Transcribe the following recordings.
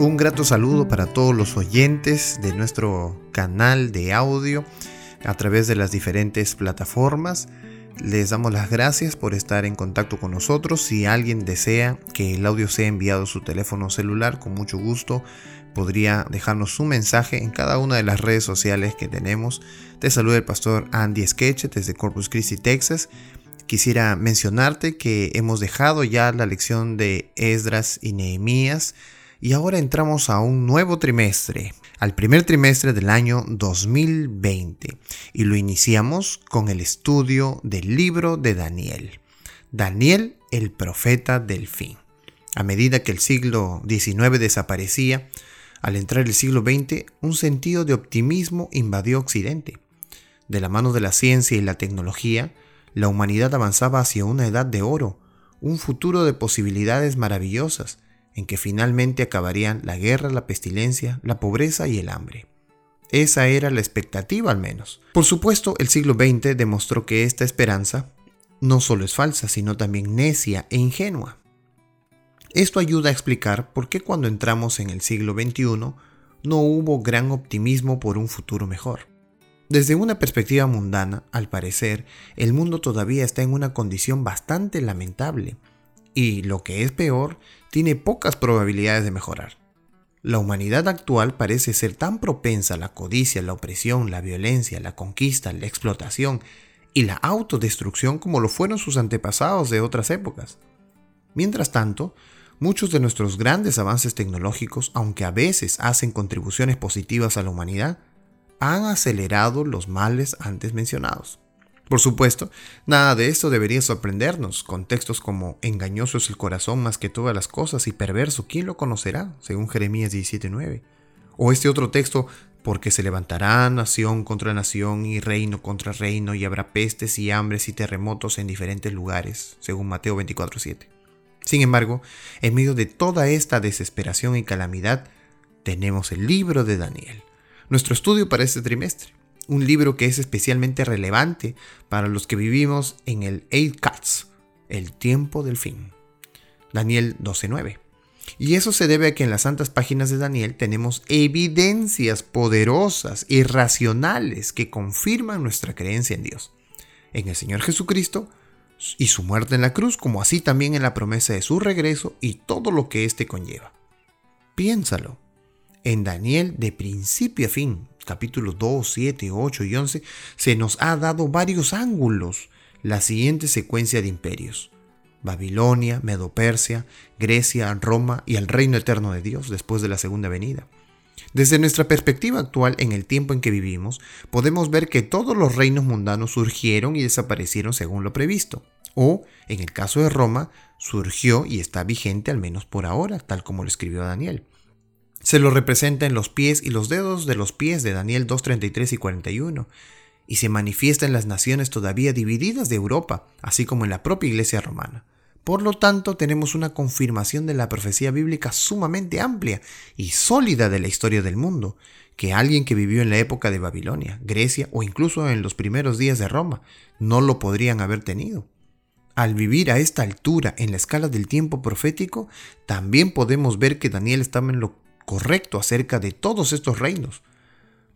Un grato saludo para todos los oyentes de nuestro canal de audio a través de las diferentes plataformas. Les damos las gracias por estar en contacto con nosotros. Si alguien desea que el audio sea enviado a su teléfono celular, con mucho gusto podría dejarnos su mensaje en cada una de las redes sociales que tenemos. Te saluda el pastor Andy Skeche desde Corpus Christi, Texas. Quisiera mencionarte que hemos dejado ya la lección de Esdras y Nehemías y ahora entramos a un nuevo trimestre, al primer trimestre del año 2020, y lo iniciamos con el estudio del libro de Daniel. Daniel, el profeta del fin. A medida que el siglo XIX desaparecía, al entrar el siglo XX, un sentido de optimismo invadió Occidente. De la mano de la ciencia y la tecnología, la humanidad avanzaba hacia una edad de oro, un futuro de posibilidades maravillosas, en que finalmente acabarían la guerra, la pestilencia, la pobreza y el hambre. Esa era la expectativa, al menos. Por supuesto, el siglo XX demostró que esta esperanza no solo es falsa, sino también necia e ingenua. Esto ayuda a explicar por qué cuando entramos en el siglo XXI no hubo gran optimismo por un futuro mejor. Desde una perspectiva mundana, al parecer, el mundo todavía está en una condición bastante lamentable. Y lo que es peor, tiene pocas probabilidades de mejorar. La humanidad actual parece ser tan propensa a la codicia, la opresión, la violencia, la conquista, la explotación y la autodestrucción como lo fueron sus antepasados de otras épocas. Mientras tanto, muchos de nuestros grandes avances tecnológicos, aunque a veces hacen contribuciones positivas a la humanidad, han acelerado los males antes mencionados. Por supuesto, nada de esto debería sorprendernos, con textos como «Engañoso es el corazón más que todas las cosas y perverso, ¿quién lo conocerá?», según Jeremías 17:9. O este otro texto «Porque se levantará nación contra nación y reino contra reino y habrá pestes y hambres y terremotos en diferentes lugares», según Mateo 24:7. Sin embargo, en medio de toda esta desesperación y calamidad, tenemos el libro de Daniel, nuestro estudio para este trimestre. Un libro que es especialmente relevante para los que vivimos en el End Times, el tiempo del fin. Daniel 12:9. Y eso se debe a que en las santas páginas de Daniel tenemos evidencias poderosas y racionales que confirman nuestra creencia en Dios, en el Señor Jesucristo y su muerte en la cruz, como así también en la promesa de su regreso y todo lo que éste conlleva. Piénsalo. En Daniel, de principio a fin, capítulos 2, 7, 8 y 11, se nos ha dado varios ángulos la siguiente secuencia de imperios: Babilonia, Medo-Persia, Grecia, Roma y el reino eterno de Dios después de la segunda venida. Desde nuestra perspectiva actual, en el tiempo en que vivimos, podemos ver que todos los reinos mundanos surgieron y desaparecieron según lo previsto, o, en el caso de Roma, surgió y está vigente al menos por ahora, tal como lo escribió Daniel. Se lo representa en los pies y los dedos de los pies de Daniel 2:33 y 41, y se manifiesta en las naciones todavía divididas de Europa, así como en la propia iglesia romana. Por lo tanto, tenemos una confirmación de la profecía bíblica sumamente amplia y sólida de la historia del mundo, que alguien que vivió en la época de Babilonia, Grecia o incluso en los primeros días de Roma no lo podrían haber tenido. Al vivir a esta altura en la escala del tiempo profético, también podemos ver que Daniel estaba en lo correcto acerca de todos estos reinos.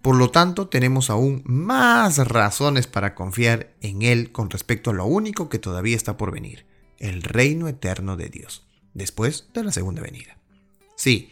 Por lo tanto, tenemos aún más razones para confiar en él con respecto a lo único que todavía está por venir: el reino eterno de Dios, después de la segunda venida. Sí,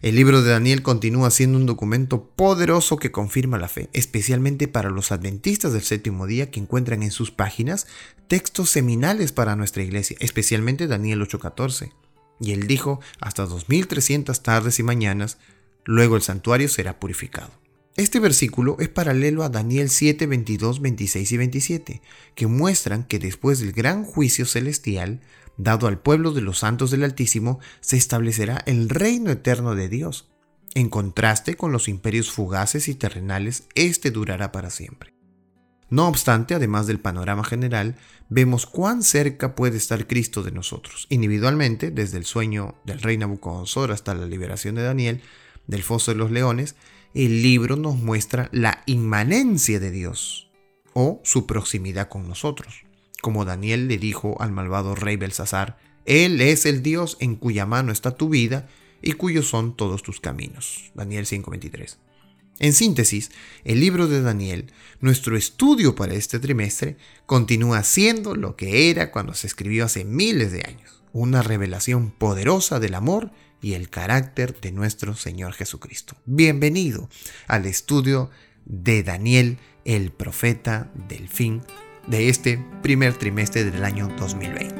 el libro de Daniel continúa siendo un documento poderoso que confirma la fe, especialmente para los adventistas del séptimo día, que encuentran en sus páginas textos seminales para nuestra iglesia, especialmente Daniel 8:14. Y él dijo: hasta 2300 tardes y mañanas, luego el santuario será purificado. Este versículo es paralelo a Daniel 7, 22, 26 y 27, que muestran que después del gran juicio celestial, dado al pueblo de los santos del Altísimo, se establecerá el reino eterno de Dios. En contraste con los imperios fugaces y terrenales, este durará para siempre. No obstante, además del panorama general, vemos cuán cerca puede estar Cristo de nosotros, individualmente, desde el sueño del rey Nabucodonosor hasta la liberación de Daniel del foso de los leones. El libro nos muestra la inmanencia de Dios, o su proximidad con nosotros. Como Daniel le dijo al malvado rey Belsasar: Él es el Dios en cuya mano está tu vida y cuyos son todos tus caminos. Daniel 5:23. En síntesis, el libro de Daniel, nuestro estudio para este trimestre, continúa siendo lo que era cuando se escribió hace miles de años, una revelación poderosa del amor y el carácter de nuestro Señor Jesucristo. Bienvenido al estudio de Daniel, el profeta del fin, de este primer trimestre del año 2020.